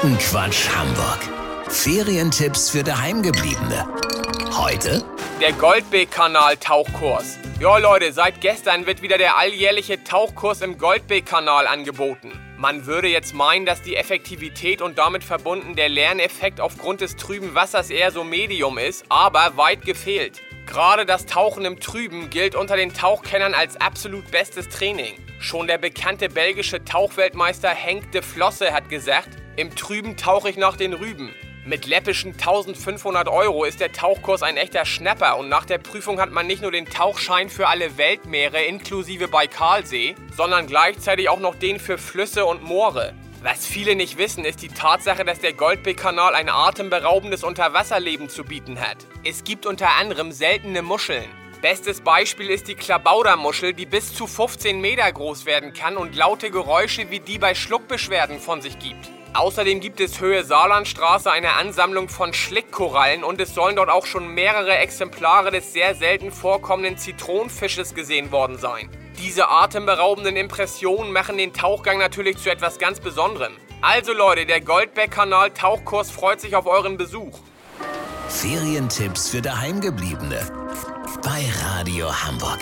Touristenquatsch Hamburg. Ferientipps für Daheimgebliebene. Heute der Goldbek-Kanal-Tauchkurs. Jo Leute, seit gestern wird wieder der alljährliche Tauchkurs im Goldbek-Kanal angeboten. Man würde jetzt meinen, dass die Effektivität und damit verbunden der Lerneffekt aufgrund des trüben Wassers eher so medium ist, aber weit gefehlt. Gerade das Tauchen im Trüben gilt unter den Tauchkennern als absolut bestes Training. Schon der bekannte belgische Tauchweltmeister Henk de Flosse hat gesagt, im Trüben tauche ich nach den Rüben. Mit läppischen 1.500 € ist der Tauchkurs ein echter Schnapper und nach der Prüfung hat man nicht nur den Tauchschein für alle Weltmeere inklusive Baikalsee, sondern gleichzeitig auch noch den für Flüsse und Moore. Was viele nicht wissen, ist die Tatsache, dass der Goldbek-Kanal ein atemberaubendes Unterwasserleben zu bieten hat. Es gibt unter anderem seltene Muscheln. Bestes Beispiel ist die Klabaudermuschel, die bis zu 15 Meter groß werden kann und laute Geräusche wie die bei Schluckbeschwerden von sich gibt. Außerdem gibt es Höhe Saarlandstraße eine Ansammlung von Schlickkorallen und es sollen dort auch schon mehrere Exemplare des sehr selten vorkommenden Zitronenfisches gesehen worden sein. Diese atemberaubenden Impressionen machen den Tauchgang natürlich zu etwas ganz Besonderem. Also Leute, der Goldbek-Kanal-Tauchkurs freut sich auf euren Besuch. Ferientipps für Daheimgebliebene bei Radio Hamburg.